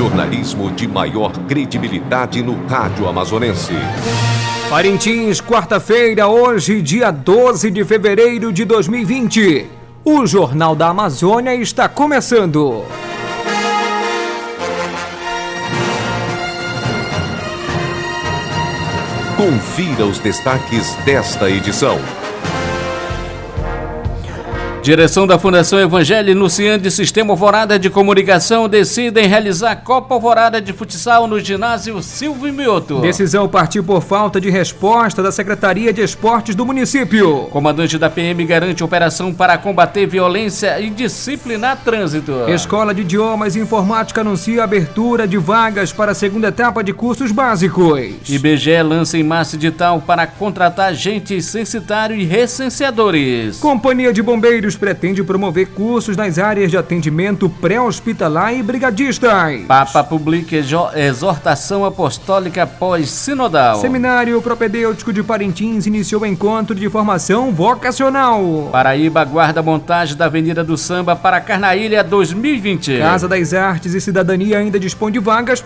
jornalismo de maior credibilidade no rádio amazonense. Parintins, quarta-feira, hoje, dia 12 de fevereiro de 2020. O Jornal da Amazônia está começando. Confira os destaques desta edição. Direção da Fundação Evangelho, anunciando o Sistema Alvorada de Comunicação, decidem realizar Copa Alvorada de Futsal no ginásio Silvio Mioto. Decisão partiu por falta de resposta da Secretaria de Esportes do município. Comandante da PM garante operação para combater violência e disciplinar trânsito. Escola de Idiomas e Informática anuncia a abertura de vagas para a segunda etapa de cursos básicos. IBGE lança em massa edital para contratar agentes censitários e recenseadores. Companhia de Bombeiros pretende promover cursos nas áreas de atendimento pré-hospitalar e brigadistas. Papa publica exortação apostólica pós-sinodal. Seminário Propedêutico de Parintins iniciou o encontro de formação vocacional. Paraíba aguarda a montagem da Avenida do Samba para Carnaília 2020. Casa das Artes e Cidadania ainda dispõe de vagas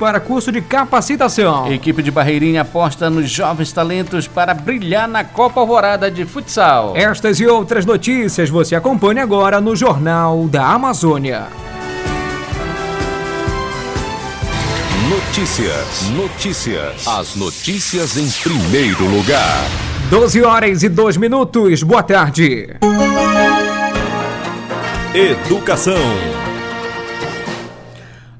para curso de capacitação. Equipe de Barreirinha aposta nos jovens talentos para brilhar na Copa Alvorada de Futsal. Estas e outras notícias você acompanha agora no Jornal da Amazônia. Notícias. As notícias em primeiro lugar. 12h02. Boa tarde. Educação.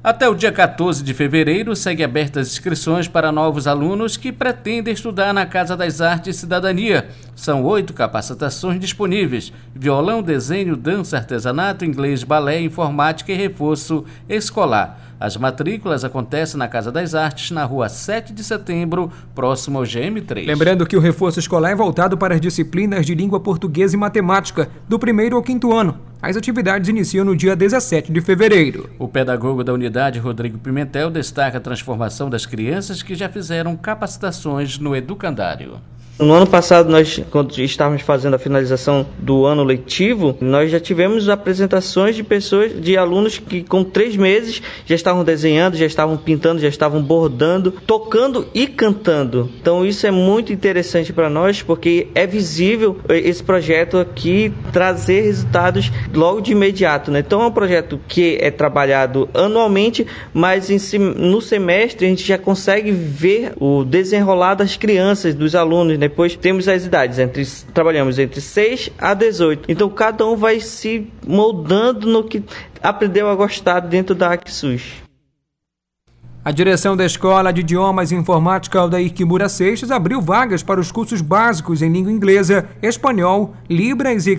Até o dia 14 de fevereiro, seguem abertas inscrições para novos alunos que pretendem estudar na Casa das Artes e Cidadania. São 8 capacitações disponíveis: violão, desenho, dança, artesanato, inglês, balé, informática e reforço escolar. As matrículas acontecem na Casa das Artes, na rua 7 de setembro, próximo ao GM3. Lembrando que o reforço escolar é voltado para as disciplinas de língua portuguesa e matemática, do primeiro ao quinto ano. As atividades iniciam no dia 17 de fevereiro. O pedagogo da unidade, Rodrigo Pimentel, destaca a transformação das crianças que já fizeram capacitações no educandário. No ano passado, nós, quando estávamos fazendo a finalização do ano letivo, nós já tivemos apresentações de pessoas, de alunos que com 3 meses já estavam desenhando, já estavam pintando, já estavam bordando, tocando e cantando. Então isso é muito interessante para nós, porque é visível esse projeto aqui trazer resultados logo de imediato, né? Então é um projeto que é trabalhado anualmente, mas no semestre a gente já consegue ver o desenrolar das crianças, dos alunos, né? Depois temos as idades, trabalhamos entre 6 a 18. Então cada um vai se moldando no que aprendeu a gostar dentro da ACSUS. A direção da Escola de Idiomas e Informática da Iquimura Seixas abriu vagas para os cursos básicos em língua inglesa, espanhol, libras e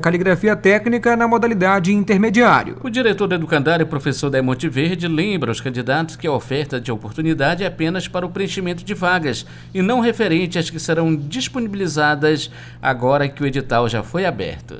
caligrafia técnica na modalidade intermediário. O diretor do educandário, professor Daimonte Verde, lembra aos candidatos que a oferta de oportunidade é apenas para o preenchimento de vagas e não referente às que serão disponibilizadas agora que o edital já foi aberto.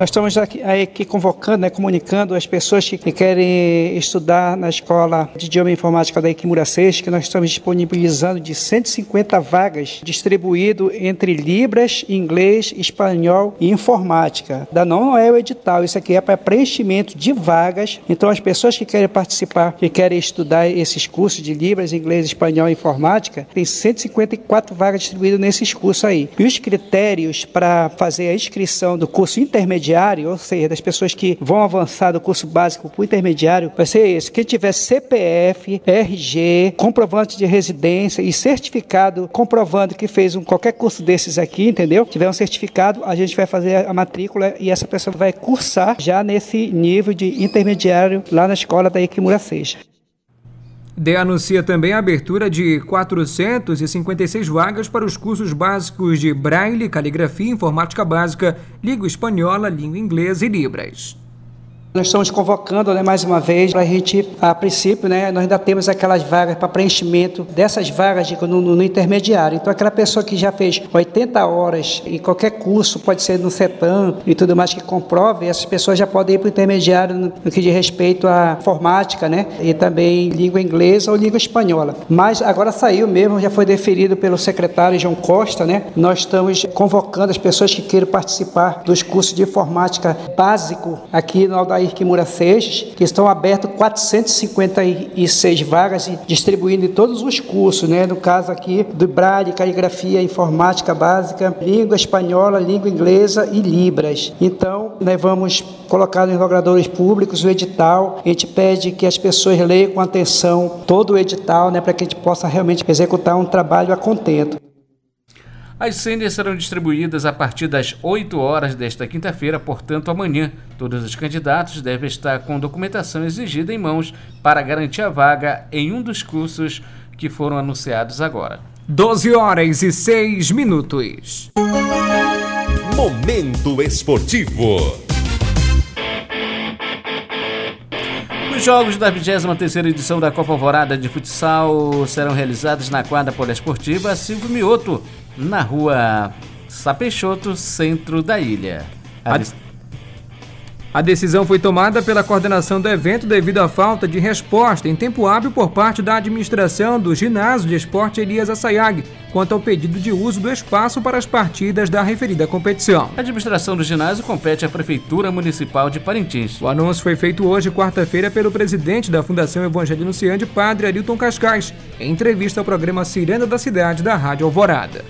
Nós estamos aqui convocando, comunicando as pessoas que querem estudar na Escola de Idioma e Informática da Iquimura Seixas, que nós estamos disponibilizando de 150 vagas distribuído entre libras, inglês, espanhol e informática. Não é o edital, isso aqui é para preenchimento de vagas. Então as pessoas que querem participar, que querem estudar esses cursos de libras, inglês, espanhol e informática, tem 154 vagas distribuídas nesses cursos aí. E os critérios para fazer a inscrição do curso intermediário, ou seja, das pessoas que vão avançar do curso básico para o intermediário, vai ser esse: quem tiver CPF, RG, comprovante de residência e certificado comprovando que fez qualquer curso desses aqui, entendeu? Tiver um certificado, a gente vai fazer a matrícula e essa pessoa vai cursar já nesse nível de intermediário lá na Escola da Iquimura Seixas. DEA anuncia também a abertura de 456 vagas para os cursos básicos de braille, caligrafia, informática básica, língua espanhola, língua inglesa e libras. Nós estamos convocando, mais uma vez, para a gente, a princípio, nós ainda temos aquelas vagas para preenchimento dessas vagas no intermediário. Então, aquela pessoa que já fez 80 horas em qualquer curso, pode ser no CETAM e tudo mais que comprove, essas pessoas já podem ir para o intermediário no que diz respeito à informática, e também língua inglesa ou língua espanhola. Mas agora saiu mesmo, já foi deferido pelo secretário João Costa, Nós estamos convocando as pessoas que queiram participar dos cursos de informática básico aqui no Aldaí e Iquimura Seixas, que estão abertas 456 vagas, distribuindo em todos os cursos, né? No caso aqui do IBRAD, Caligrafia, Informática Básica, Língua Espanhola, Língua Inglesa e Libras. Então, nós vamos colocar nos logradores públicos o edital. A gente pede que as pessoas leiam com atenção todo o edital, né? Para que a gente possa realmente executar um trabalho a contento. As senhas serão distribuídas a partir das 8 horas desta quinta-feira, portanto amanhã. Todos os candidatos devem estar com documentação exigida em mãos para garantir a vaga em um dos cursos que foram anunciados agora. 12 horas e 6 minutos. Momento esportivo. Os jogos da 23ª edição da Copa Alvorada de Futsal serão realizados na quadra poliesportiva Silvio Mioto, na rua Sapeixoto, centro da ilha. A decisão foi tomada pela coordenação do evento devido à falta de resposta em tempo hábil por parte da administração do Ginásio de Esportes Elias Assayag quanto ao pedido de uso do espaço para as partidas da referida competição. A administração do ginásio compete à Prefeitura Municipal de Parintins. O anúncio foi feito hoje, quarta-feira, pelo presidente da Fundação Evangelho de Padre Arilton Cascais, em entrevista ao programa Ciranda da Cidade da Rádio Alvorada.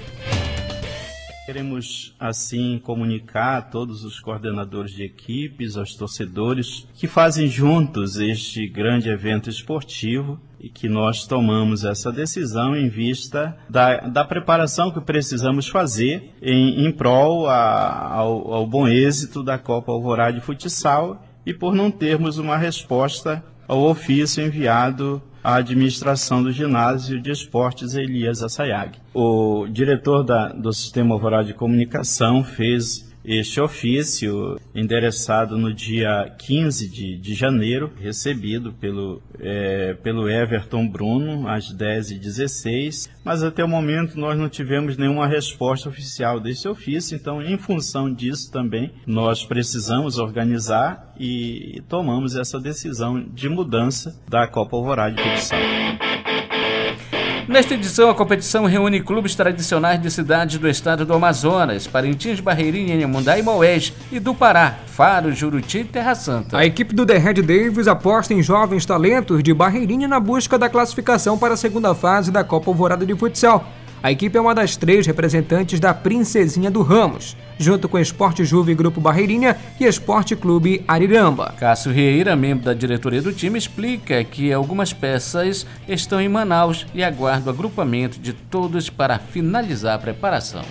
Queremos, assim, comunicar a todos os coordenadores de equipes, aos torcedores, que fazem juntos este grande evento esportivo e que nós tomamos essa decisão em vista da preparação que precisamos fazer em prol ao bom êxito da Copa Alvorada de Futsal e por não termos uma resposta ao ofício enviado a administração do Ginásio de Esportes Elias Assayag. O diretor do Sistema Alvorada de Comunicação fez este ofício endereçado no dia 15 de janeiro, recebido pelo Everton Bruno, às 10h16, mas até o momento nós não tivemos nenhuma resposta oficial desse ofício, então em função disso também nós precisamos organizar e tomamos essa decisão de mudança da Copa Alvorada de Futsal. Nesta edição, a competição reúne clubes tradicionais de cidades do estado do Amazonas, Parintins, Barreirinha, Nhamundá e Maués, e do Pará, Faro, Juruti e Terra Santa. A equipe do The Red Davis aposta em jovens talentos de Barreirinha na busca da classificação para a segunda fase da Copa Alvorada de Futsal. A equipe é uma das 3 representantes da Princesinha do Ramos, junto com Esporte Juve Grupo Barreirinha e Esporte Clube Ariramba. Cássio Rieira, membro da diretoria do time, explica que algumas peças estão em Manaus e aguarda o agrupamento de todos para finalizar a preparação.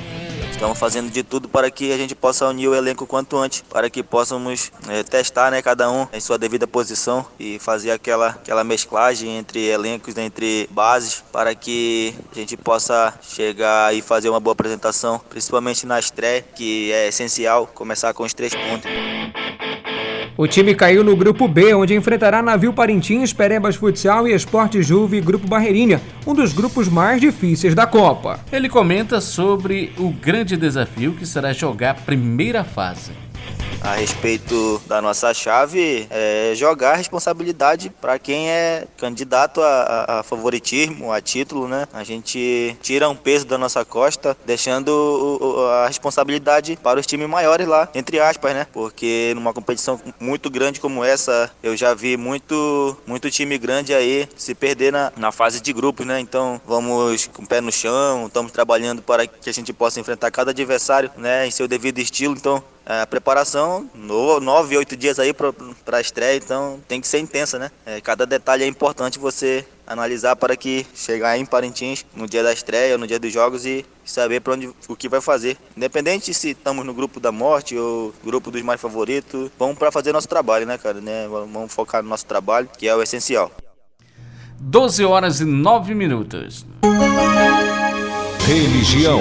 Estamos fazendo de tudo para que a gente possa unir o elenco quanto antes, para que possamos testar, né, cada um em sua devida posição e fazer aquela mesclagem entre elencos, entre bases, para que a gente possa chegar e fazer uma boa apresentação, principalmente na estreia, que é essencial começar com os 3 pontos. O time caiu no grupo B, onde enfrentará Navio Parintins, Perebas Futsal e Esporte Juve Grupo Barreirinha, um dos grupos mais difíceis da Copa. Ele comenta sobre o grande desafio que será jogar a primeira fase. A respeito da nossa chave, é jogar a responsabilidade para quem é candidato a favoritismo, a título, né? A gente tira um peso da nossa costa, deixando a responsabilidade para os times maiores lá, entre aspas, né? Porque numa competição muito grande como essa, eu já vi muito time grande aí se perder na fase de grupos, né? Então vamos com o pé no chão, estamos trabalhando para que a gente possa enfrentar cada adversário, né? Em seu devido estilo, então... A preparação, 9, 8 dias aí para a estreia, então tem que ser intensa, né? Cada detalhe é importante você analisar para que chegar em Parintins no dia da estreia, no dia dos jogos e saber para onde o que vai fazer. Independente se estamos no grupo da morte ou grupo dos mais favoritos, vamos para fazer nosso trabalho, né, cara? Né? Vamos focar no nosso trabalho, que é o essencial. 12 horas e 9 minutos. Religião.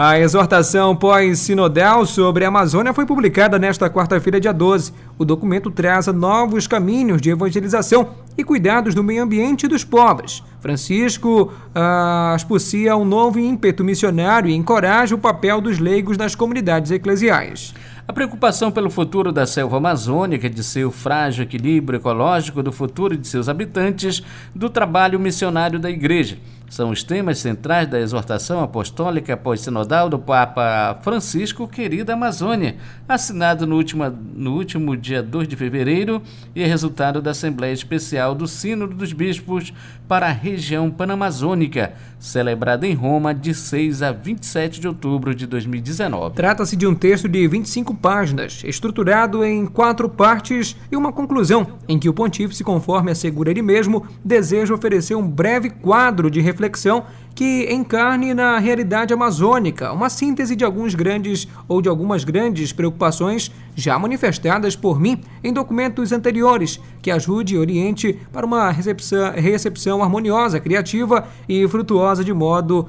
A exortação pós-sinodal sobre a Amazônia foi publicada nesta quarta-feira, dia 12. O documento traça novos caminhos de evangelização e cuidados do meio ambiente e dos pobres. Francisco auspicia um novo ímpeto missionário e encoraja o papel dos leigos nas comunidades eclesiais. A preocupação pelo futuro da selva amazônica, de seu frágil equilíbrio ecológico, do futuro de seus habitantes, do trabalho missionário da igreja. são os temas centrais da exortação apostólica pós-sinodal do Papa Francisco, Querida Amazônia, assinado no último dia 2 de fevereiro e é resultado da Assembleia Especial do Sínodo dos Bispos para a região panamazônica, celebrada em Roma de 6 a 27 de outubro de 2019. Trata-se de um texto de 25 páginas, estruturado em 4 partes e uma conclusão, em que o pontífice, conforme assegura ele mesmo, deseja oferecer um breve quadro de reflexão que encarne na realidade amazônica uma síntese de algumas grandes preocupações já manifestadas por mim em documentos anteriores, que ajude e oriente para uma recepção harmoniosa, criativa e frutuosa de modo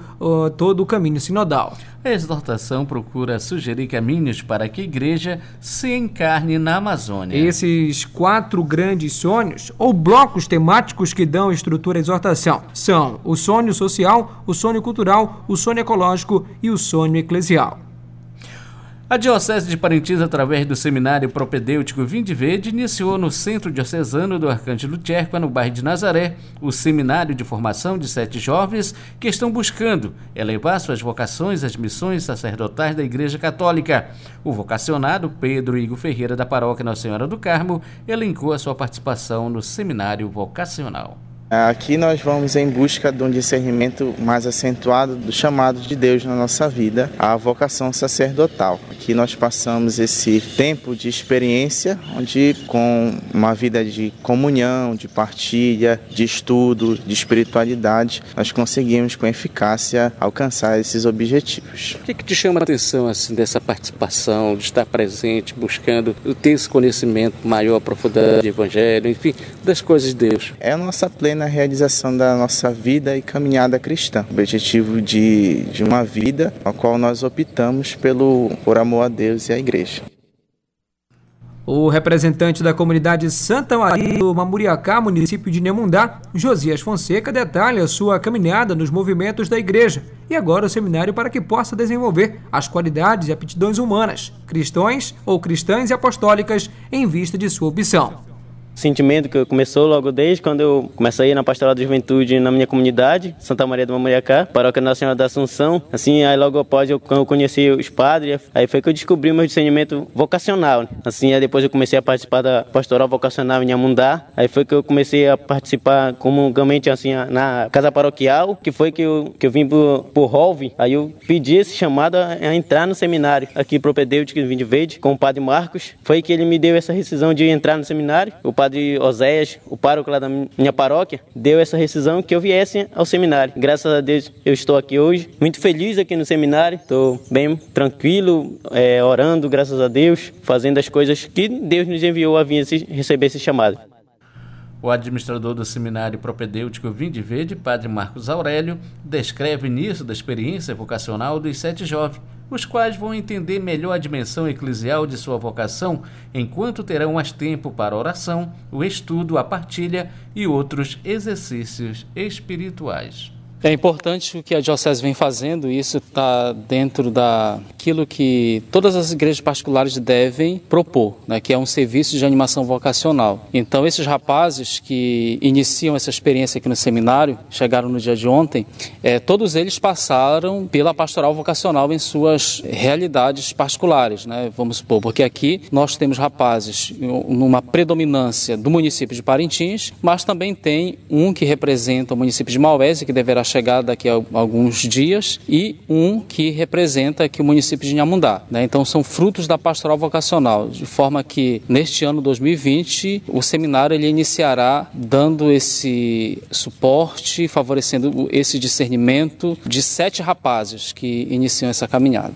todo o caminho sinodal. A exortação procura sugerir caminhos para que a igreja se encarne na Amazônia. Esses 4 grandes sonhos, ou blocos temáticos que dão estrutura à exortação, são o sonho social, o sonho cultural, o sonho ecológico e o sonho eclesial. A Diocese de Parintins, através do Seminário Propedêutico Vinde Verde, iniciou no Centro Diocesano do Arcângelo Tcherpa, no bairro de Nazaré, o seminário de formação de 7 jovens que estão buscando elevar suas vocações às missões sacerdotais da Igreja Católica. O vocacionado Pedro Igor Ferreira, da paróquia Nossa Senhora do Carmo, elencou a sua participação no seminário vocacional. Aqui nós vamos em busca de um discernimento mais acentuado do chamado de Deus na nossa vida, a vocação sacerdotal. Aqui nós passamos esse tempo de experiência, onde com uma vida de comunhão, de partilha, de estudo, de espiritualidade, nós conseguimos com eficácia alcançar esses objetivos. O que te chama a atenção assim, dessa participação, de estar presente, buscando ter esse conhecimento maior, aprofundado, de evangelho, enfim, das coisas de Deus? É a nossa plena na realização da nossa vida e caminhada cristã. O objetivo de uma vida a qual nós optamos por amor a Deus e à igreja. O representante da comunidade Santa Maria do Mamuriacá, município de Nhamundá, Josias Fonseca, detalha sua caminhada nos movimentos da igreja e agora o seminário para que possa desenvolver as qualidades e aptidões humanas, cristãs e apostólicas, em vista de sua opção. Sentimento que começou logo desde quando eu comecei na pastoral da juventude na minha comunidade, Santa Maria do Mamuriacá, paróquia Nossa Senhora da Assunção. Assim, aí logo após eu conheci os padres, aí foi que eu descobri meu discernimento vocacional. Assim, aí depois eu comecei a participar da pastoral vocacional em Nhamundá, aí foi que eu comecei a participar comumente assim, na casa paroquial, que foi que eu vim pro Rolve, aí eu pedi esse chamado a entrar no seminário aqui propedêutico em Vinde Verde, com o padre Marcos. Foi que ele me deu essa rescisão de entrar no seminário. O padre Oséias, o pároco lá da minha paróquia, deu essa rescisão que eu viesse ao seminário. Graças a Deus eu estou aqui hoje, muito feliz aqui no seminário, estou bem tranquilo, orando, graças a Deus, fazendo as coisas que Deus nos enviou a vir receber esse chamado. O administrador do Seminário Propedêutico Vinde Verde, padre Marcos Aurélio, descreve o início da experiência vocacional dos 7 jovens, os quais vão entender melhor a dimensão eclesial de sua vocação, enquanto terão mais tempo para a oração, o estudo, a partilha e outros exercícios espirituais. É importante o que a Diocese vem fazendo, isso está dentro daquilo que todas as igrejas particulares devem propor, né, que é um serviço de animação vocacional. Então, esses rapazes que iniciam essa experiência aqui no seminário, chegaram no dia de ontem, todos eles passaram pela pastoral vocacional em suas realidades particulares, né, vamos supor, porque aqui nós temos rapazes numa predominância do município de Parintins, mas também tem um que representa o município de Maués, que deverá chegar daqui a alguns dias, e um que representa aqui o município de Nhamundá, né? Então são frutos da pastoral vocacional, de forma que neste ano 2020 o seminário ele iniciará dando esse suporte, favorecendo esse discernimento de 7 rapazes que iniciam essa caminhada.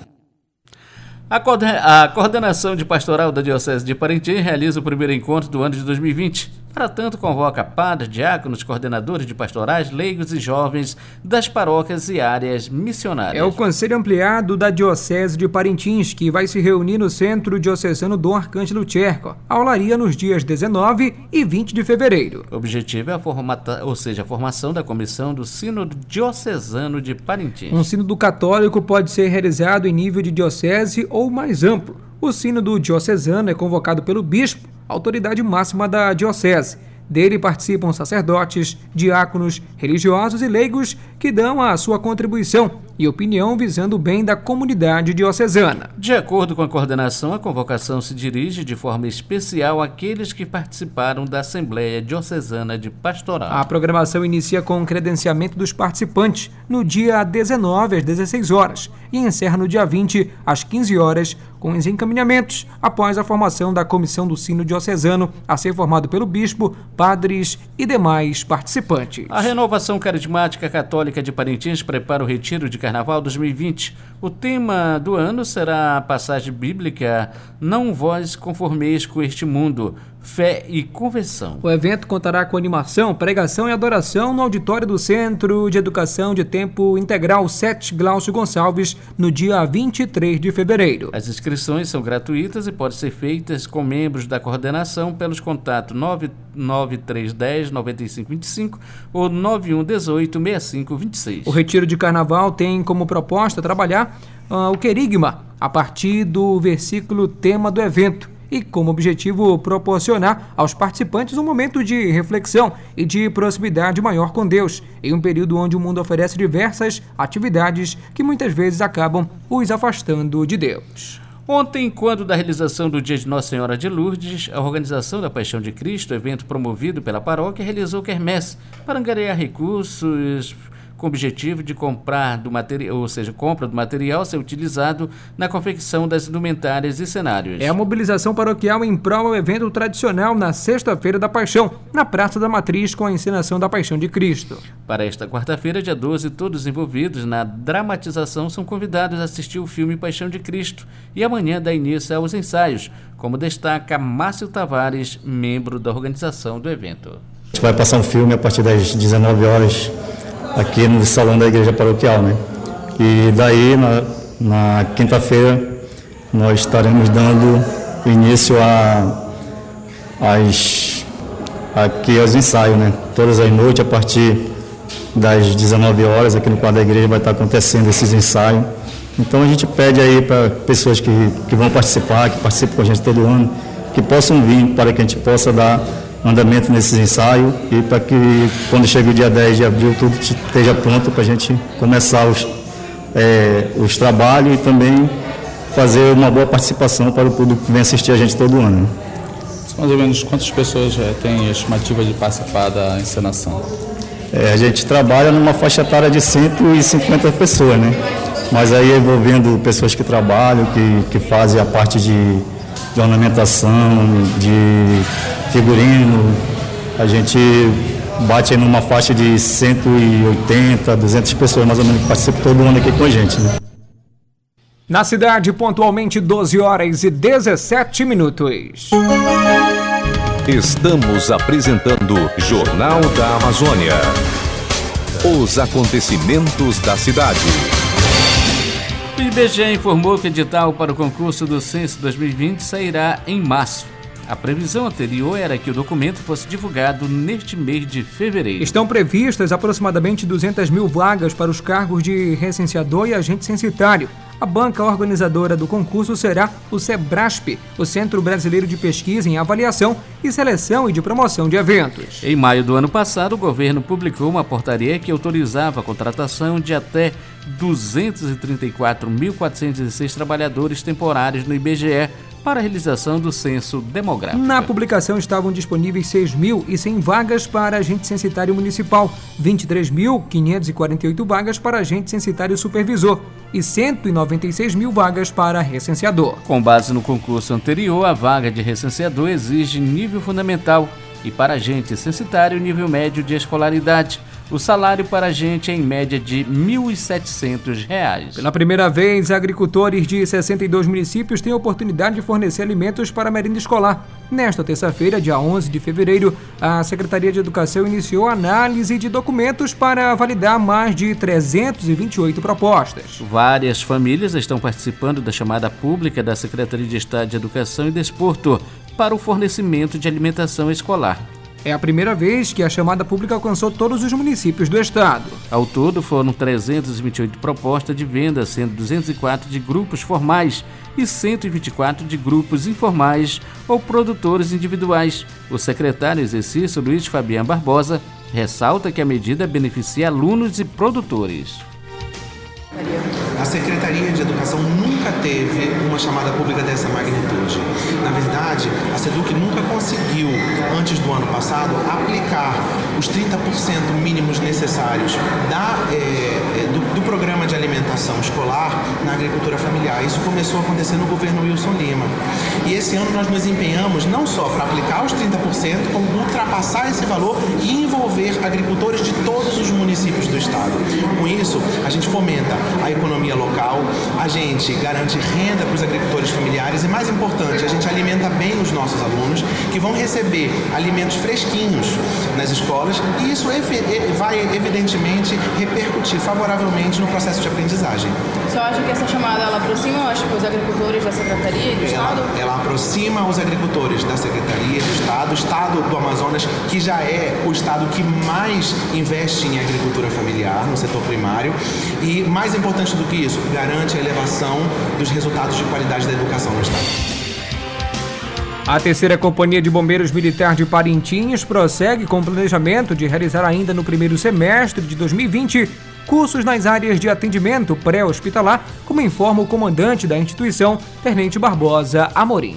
A coordenação de pastoral da Diocese de Parintins realiza o primeiro encontro do ano de 2020. Para tanto, convoca padres, diáconos, coordenadores de pastorais, leigos e jovens das paróquias e áreas missionárias. É o Conselho Ampliado da Diocese de Parintins, que vai se reunir no Centro Diocesano Dom Arcângelo Tcherco, aularia nos dias 19 e 20 de fevereiro. O objetivo é a formação da comissão do Sínodo Diocesano de Parintins. Um sínodo católico pode ser realizado em nível de diocese ou mais amplo. O sínodo diocesano é convocado pelo bispo, autoridade máxima da diocese, Dele participam sacerdotes, diáconos, religiosos e leigos que dão a sua contribuição e opinião visando o bem da comunidade diocesana. De acordo com a coordenação, a convocação se dirige de forma especial àqueles que participaram da Assembleia Diocesana de Pastoral. A programação inicia com o credenciamento dos participantes no dia 19 às 16 horas e encerra no dia 20 às 15 horas com os encaminhamentos após a formação da comissão do sino diocesano a ser formado pelo bispo, padres e demais participantes. A Renovação Carismática Católica de Parintins prepara o retiro de Carnaval 2020. O tema do ano será a passagem bíblica Não vós conformeis com este mundo, fé e conversão. O evento contará com animação, pregação e adoração no auditório do Centro de Educação de Tempo Integral 7 Glaucio Gonçalves, no dia 23 de fevereiro. As inscrições são gratuitas e podem ser feitas com membros da coordenação pelos contatos 99310-9525 ou 9118-6526. O retiro de Carnaval tem como proposta trabalhar o querigma a partir do versículo tema do evento e como objetivo proporcionar aos participantes um momento de reflexão e de proximidade maior com Deus, em um período onde o mundo oferece diversas atividades que muitas vezes acabam os afastando de Deus. Ontem, quando da realização do Dia de Nossa Senhora de Lourdes, a Organização da Paixão de Cristo, evento promovido pela paróquia, realizou quermesse para angariar recursos com o objetivo de compra do material ser utilizado na confecção das indumentárias e cenários. É a mobilização paroquial em prol ao evento tradicional na Sexta-feira da Paixão, na Praça da Matriz, com a encenação da Paixão de Cristo. Para esta quarta-feira, dia 12, todos os envolvidos na dramatização são convidados a assistir o filme Paixão de Cristo e amanhã dá início aos ensaios, como destaca Márcio Tavares, membro da organização do evento. A gente vai passar um filme a partir das 19 horas. Aqui no salão da igreja paroquial, né? E daí, na quinta-feira, nós estaremos dando início aos ensaios, né? Todas as noites, a partir das 19 horas, aqui no quadro da igreja vai estar acontecendo esses ensaios. Então a gente pede aí para pessoas que vão participar, que participam com a gente todo ano, que possam vir para que a gente possa dar andamento nesses ensaios e para que quando chegue o dia 10 de abril tudo esteja pronto para a gente começar os trabalhos e também fazer uma boa participação para o público que vem assistir a gente todo ano. Mais ou menos quantas pessoas têm estimativa de participar da encenação? A gente trabalha numa faixa etária de 150 pessoas, né? Mas aí envolvendo pessoas que trabalham, que fazem a parte de ornamentação, de figurino, a gente bate numa faixa de 180, 200 pessoas mais ou menos que participam todo ano aqui com a gente, né? Na cidade, pontualmente 12 horas e 17 minutos. Estamos apresentando Jornal da Amazônia. Os acontecimentos da cidade. O IBGE informou que o edital para o concurso do Censo 2020 sairá em março. A previsão anterior era que o documento fosse divulgado neste mês de fevereiro. Estão previstas aproximadamente 200 mil vagas para os cargos de recenseador e agente censitário. A banca organizadora do concurso será o SEBRASP, o Centro Brasileiro de Pesquisa em Avaliação e Seleção e de Promoção de Eventos. Em maio do ano passado, o governo publicou uma portaria que autorizava a contratação de até 234.406 trabalhadores temporários no IBGE, para a realização do censo demográfico. Na publicação estavam disponíveis 6.100 vagas para agente censitário municipal, 23.548 vagas para agente censitário supervisor e 196 mil vagas para recenseador. Com base no concurso anterior, a vaga de recenseador exige nível fundamental e para agente censitário nível médio de escolaridade. O salário para a gente é em média de R$ 1.700. Pela primeira vez, agricultores de 62 municípios têm a oportunidade de fornecer alimentos para a merenda escolar. Nesta terça-feira, dia 11 de fevereiro, a Secretaria de Educação iniciou a análise de documentos para validar mais de 328 propostas. Várias famílias estão participando da chamada pública da Secretaria de Estado de Educação e Desporto para o fornecimento de alimentação escolar. É a primeira vez que a chamada pública alcançou todos os municípios do estado. Ao todo, foram 328 propostas de venda, sendo 204 de grupos formais e 124 de grupos informais ou produtores individuais. O secretário em exercício, Luiz Fabiano Barbosa, ressalta que a medida beneficia alunos e produtores. A Secretaria de Educação nunca teve uma chamada pública dessa magnitude. Na verdade, a SEDUC nunca conseguiu, antes do ano passado, aplicar os 30% mínimos necessários do programa de alimentação escolar na agricultura familiar. Isso começou a acontecer no governo Wilson Lima. E esse ano nós nos empenhamos não só para aplicar os 30%, como ultrapassar esse valor e envolver agricultores de todos os municípios do estado. Com isso, a gente fomenta a economia local, a gente garante renda para os agricultores familiares e, mais importante, a gente alimenta bem os nossos alunos, que vão receber alimentos fresquinhos nas escolas, e isso vai, evidentemente, repercutir favoravelmente no processo de aprendizagem. Você acha que essa chamada ela aproxima os agricultores da Secretaria do Estado? Ela aproxima os agricultores da Secretaria do Estado, o Estado do Amazonas, que já é o estado que mais investe em agricultura familiar no setor primário, e mais importante do que isso, garante a elevação dos resultados de qualidade da educação no estado. A terceira Companhia de Bombeiros Militar de Parintins prossegue com o planejamento de realizar ainda no primeiro semestre de 2020 cursos nas áreas de atendimento pré-hospitalar, como informa o comandante da instituição, Tenente Barbosa Amorim.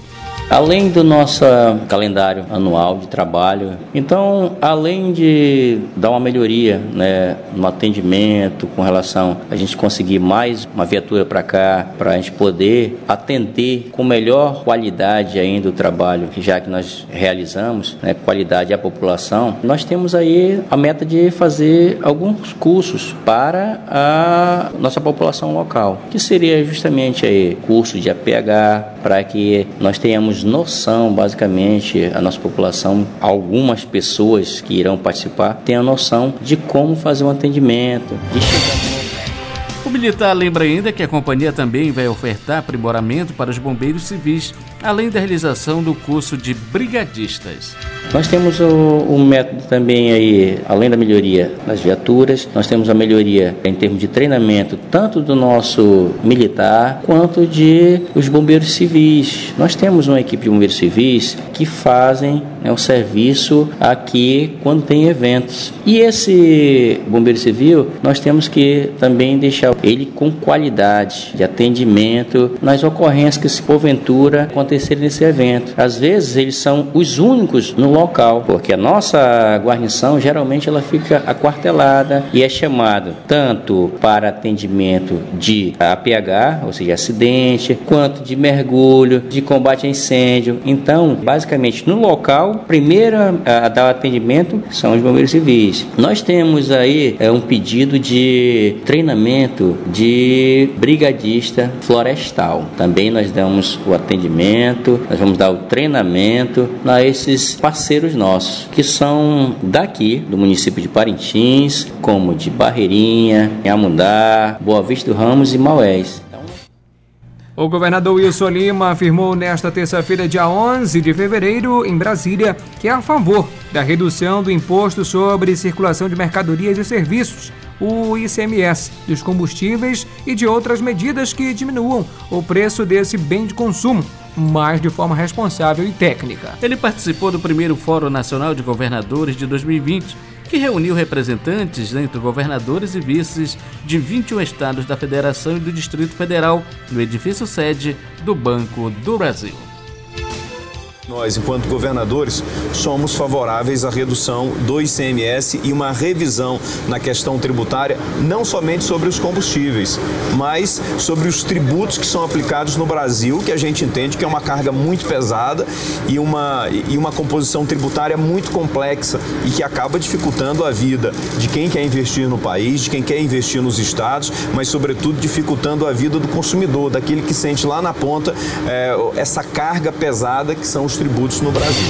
Além do nosso calendário anual de trabalho, então, além de dar uma melhoria, no atendimento, com relação a gente conseguir mais uma viatura para cá, para a gente poder atender com melhor qualidade ainda o trabalho que já que nós realizamos, qualidade à população, nós temos aí a meta de fazer alguns cursos para a nossa população local, que seria justamente aí curso de APH, para que nós tenhamos noção, basicamente, a nossa população, algumas pessoas que irão participar, tem a noção de como fazer um atendimento. O militar lembra ainda que a companhia também vai ofertar aprimoramento para os bombeiros civis, além da realização do curso de brigadistas. Nós temos o método também aí, além da melhoria das viaturas, nós temos a melhoria em termos de treinamento, tanto do nosso militar, quanto de os bombeiros civis. Nós temos uma equipe de bombeiros civis que fazem um serviço aqui quando tem eventos. E esse bombeiro civil, nós temos que também deixar ele com qualidade de atendimento nas ocorrências que, se porventura, acontecerem nesse evento. Às vezes, eles são os únicos no local, porque a nossa guarnição geralmente ela fica aquartelada e é chamado tanto para atendimento de APH, ou seja, acidente, quanto de mergulho, de combate a incêndio. Então, basicamente, no local, primeiro a dar o atendimento são os bombeiros civis. Nós temos aí um pedido de treinamento de brigadista florestal. Também nós damos o atendimento, nós vamos dar o treinamento a esses parceiros nossos, que são daqui, do município de Parintins, como de Barreirinha, Nhamundá, Boa Vista do Ramos e Maués. O governador Wilson Lima afirmou nesta terça-feira, dia 11 de fevereiro, em Brasília, que é a favor da redução do Imposto sobre Circulação de Mercadorias e Serviços, o ICMS, dos combustíveis e de outras medidas que diminuam o preço desse bem de consumo, mas de forma responsável e técnica. Ele participou do primeiro Fórum Nacional de Governadores de 2020, que reuniu representantes entre governadores e vices de 21 estados da Federação e do Distrito Federal no edifício sede do Banco do Brasil. Nós, enquanto governadores, somos favoráveis à redução do ICMS e uma revisão na questão tributária, não somente sobre os combustíveis, mas sobre os tributos que são aplicados no Brasil, que a gente entende que é uma carga muito pesada e uma composição tributária muito complexa e que acaba dificultando a vida de quem quer investir no país, de quem quer investir nos estados, mas, sobretudo, dificultando a vida do consumidor, daquele que sente lá na ponta essa carga pesada que são os tributos no Brasil.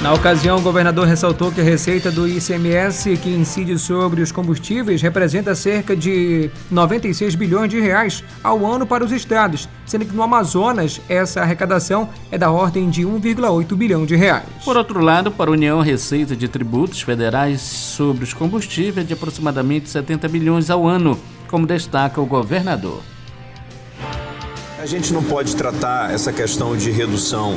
Na ocasião, o governador ressaltou que a receita do ICMS, que incide sobre os combustíveis, representa cerca de 96 bilhões de reais ao ano para os estados, sendo que no Amazonas essa arrecadação é da ordem de 1,8 bilhão de reais. Por outro lado, para a União, a receita de tributos federais sobre os combustíveis é de aproximadamente 70 bilhões ao ano, como destaca o governador. A gente não pode tratar essa questão de redução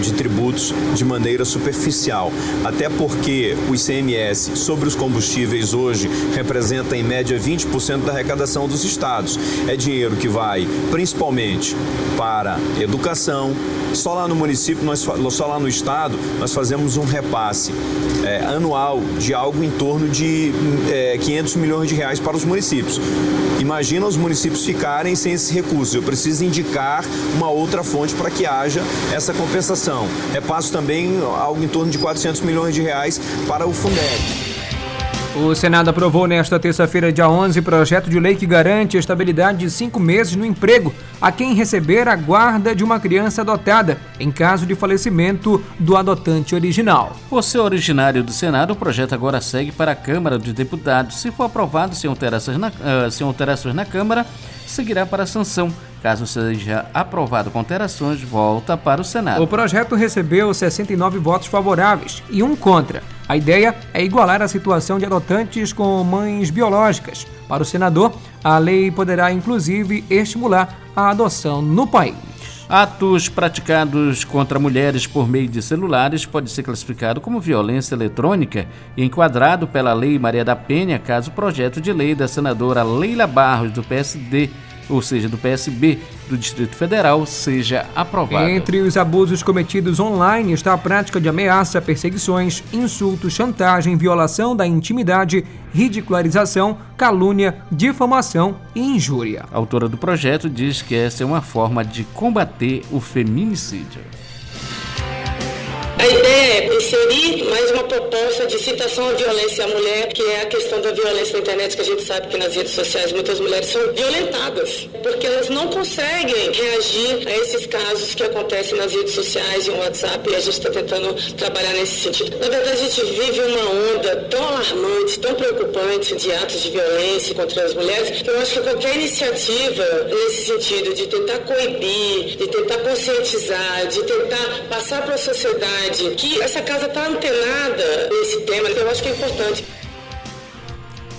de tributos de maneira superficial, até porque o ICMS sobre os combustíveis hoje representa em média 20% da arrecadação dos estados. É dinheiro que vai principalmente para educação. Só lá no município, só lá no estado, nós fazemos um repasse anual de algo em torno de 500 milhões de reais para os municípios. Imagina os municípios ficarem sem esse recurso. Eu preciso indicar uma outra fonte para que haja essa compensação. Repasso também algo em torno de 400 milhões de reais para o Fundeb. O Senado aprovou nesta terça-feira, dia 11, projeto de lei que garante a estabilidade de 5 meses no emprego a quem receber a guarda de uma criança adotada, em caso de falecimento do adotante original. Por ser originário do Senado, o projeto agora segue para a Câmara dos Deputados. Se for aprovado sem alterações na Câmara, seguirá para a sanção. Caso seja aprovado com alterações, volta para o Senado. O projeto recebeu 69 votos favoráveis e 1 contra. A ideia é igualar a situação de adotantes com mães biológicas. Para o senador, a lei poderá, inclusive, estimular a adoção no país. Atos praticados contra mulheres por meio de celulares pode ser classificado como violência eletrônica e enquadrado pela Lei Maria da Penha, caso o projeto de lei da senadora Leila Barros, do PSD, ou seja, do PSB do Distrito Federal, seja aprovado. Entre os abusos cometidos online está a prática de ameaça, perseguições, insulto, chantagem, violação da intimidade, ridicularização, calúnia, difamação e injúria. A autora do projeto diz que essa é uma forma de combater o feminicídio. A ideia é inserir mais uma proposta de citação à violência à mulher, que é a questão da violência na internet, que a gente sabe que nas redes sociais muitas mulheres são violentadas, porque elas não conseguem reagir a esses casos que acontecem nas redes sociais e no WhatsApp, e a gente está tentando trabalhar nesse sentido. Na verdade, a gente vive uma onda tão alarmante, tão preocupante de atos de violência contra as mulheres, que eu acho que qualquer iniciativa nesse sentido de tentar coibir, de tentar conscientizar, de tentar passar para a sociedade que essa casa está antenada nesse tema, eu acho que é importante.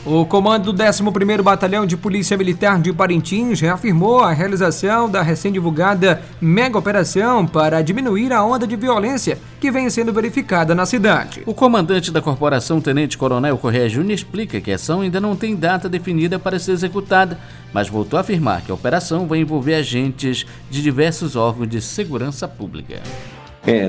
O comando do 11º Batalhão de Polícia Militar de Parintins reafirmou a realização da recém-divulgada mega operação para diminuir a onda de violência que vem sendo verificada na cidade. O comandante da corporação, Tenente Coronel Correia Júnior, explica que a ação ainda não tem data definida para ser executada, mas voltou a afirmar que a operação vai envolver agentes de diversos órgãos de segurança pública.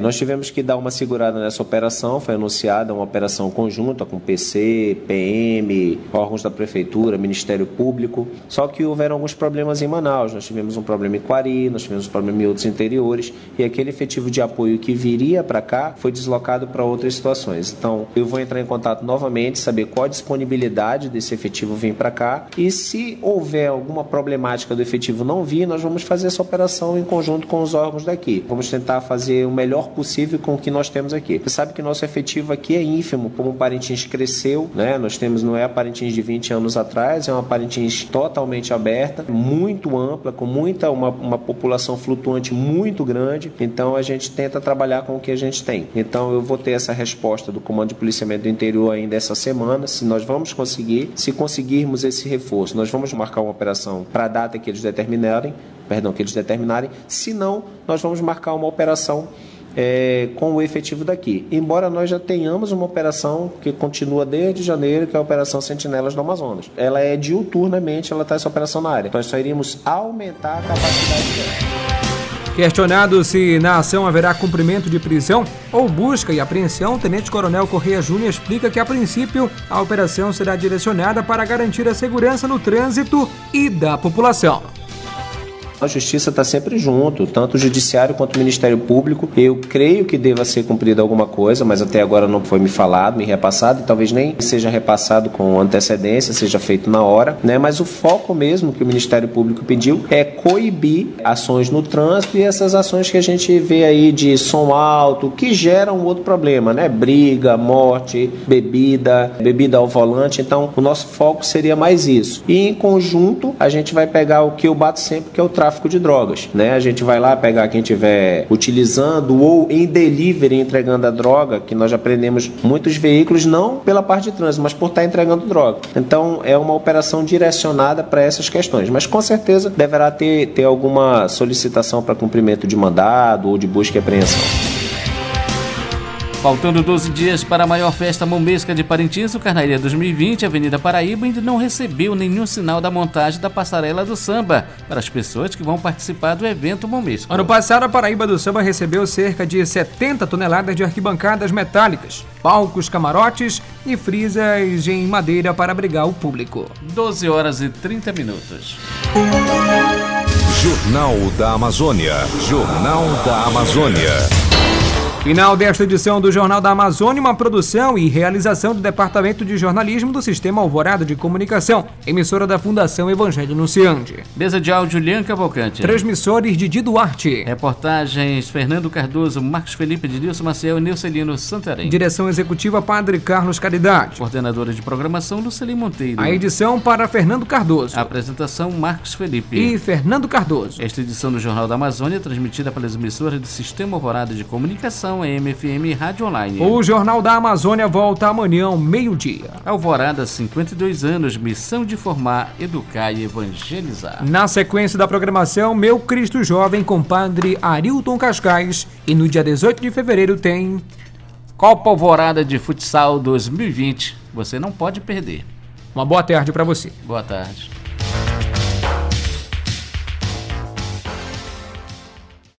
Nós tivemos que dar uma segurada nessa operação, foi anunciada uma operação conjunta com PC, PM, órgãos da Prefeitura, Ministério Público, só que houveram alguns problemas em Manaus, nós tivemos um problema em Quari, nós tivemos um problema em outros interiores, e aquele efetivo de apoio que viria para cá foi deslocado para outras situações. Então, eu vou entrar em contato novamente, saber qual a disponibilidade desse efetivo vir para cá, e se houver alguma problemática do efetivo não vir, nós vamos fazer essa operação em conjunto com os órgãos daqui. Vamos tentar fazer uma melhor possível com o que nós temos aqui. Você sabe que nosso efetivo aqui é ínfimo, como o Parintins cresceu, né? Nós temos, não é a Parintins de 20 anos atrás, é uma Parintins totalmente aberta, muito ampla, com uma população flutuante muito grande, então a gente tenta trabalhar com o que a gente tem. Então eu vou ter essa resposta do Comando de Policiamento do Interior ainda essa semana, se nós vamos conseguir, se conseguirmos esse reforço, nós vamos marcar uma operação para a data que eles determinarem, se não, nós vamos marcar uma operação com o efetivo daqui, embora nós já tenhamos uma operação que continua desde janeiro, que é a Operação Sentinelas do Amazonas. Ela é diuturnamente, ela está essa operação na área. Nós só iríamos aumentar a capacidade dela. Questionado se na ação haverá cumprimento de prisão ou busca e apreensão, o Tenente Coronel Correia Júnior explica que, a princípio, a operação será direcionada para garantir a segurança no trânsito e da população. a Justiça está sempre junto, tanto o Judiciário quanto o Ministério Público. Eu creio que deva ser cumprida alguma coisa, mas até agora não foi me falado, me repassado, e talvez nem seja repassado com antecedência, seja feito na hora, né? Mas o foco mesmo que o Ministério Público pediu é coibir ações no trânsito e essas ações que a gente vê aí de som alto, que geram um outro problema, né? Briga, morte, bebida ao volante. Então, o nosso foco seria mais isso. E em conjunto, a gente vai pegar o que eu bato sempre, que é o tráfico de drogas, né? A gente vai lá pegar quem estiver utilizando ou em delivery entregando a droga, que nós já prendemos muitos veículos, não pela parte de trânsito, mas por estar entregando droga. Então, é uma operação direcionada para essas questões. Mas, com certeza, deverá ter alguma solicitação para cumprimento de mandado ou de busca e apreensão. Faltando 12 dias para a maior festa momesca de Parintins, o Carnaíria 2020, a Avenida Paraíba ainda não recebeu nenhum sinal da montagem da Passarela do Samba para as pessoas que vão participar do evento momesco. Ano passado, a Paraíba do Samba recebeu cerca de 70 toneladas de arquibancadas metálicas, palcos, camarotes e frisas em madeira para abrigar o público. 12 horas e 30 minutos. Jornal da Amazônia. Jornal da Amazônia. Final desta edição do Jornal da Amazônia, uma produção e realização do Departamento de Jornalismo do Sistema Alvorada de Comunicação, emissora da Fundação Evangelho no Ciande. Mesa de áudio, Lian Cavalcante. Transmissores, Didi Duarte. Reportagens, Fernando Cardoso, Marcos Felipe, Edilson Maciel e Neucelino Santarém. Direção executiva, Padre Carlos Caridade. Coordenadora de programação, Luceli Monteiro. A edição para Fernando Cardoso. A apresentação, Marcos Felipe e Fernando Cardoso. Esta edição do Jornal da Amazônia é transmitida pelas emissoras do Sistema Alvorada de Comunicação, MFM Rádio Online. O Jornal da Amazônia volta amanhã ao meio-dia. Alvorada, 52 anos, missão de formar, educar e evangelizar. Na sequência da programação, Meu Cristo Jovem com Padre Arilton Cascais. E no dia 18 de fevereiro tem Copa Alvorada de Futsal 2020. Você não pode perder. Uma boa tarde para você. Boa tarde.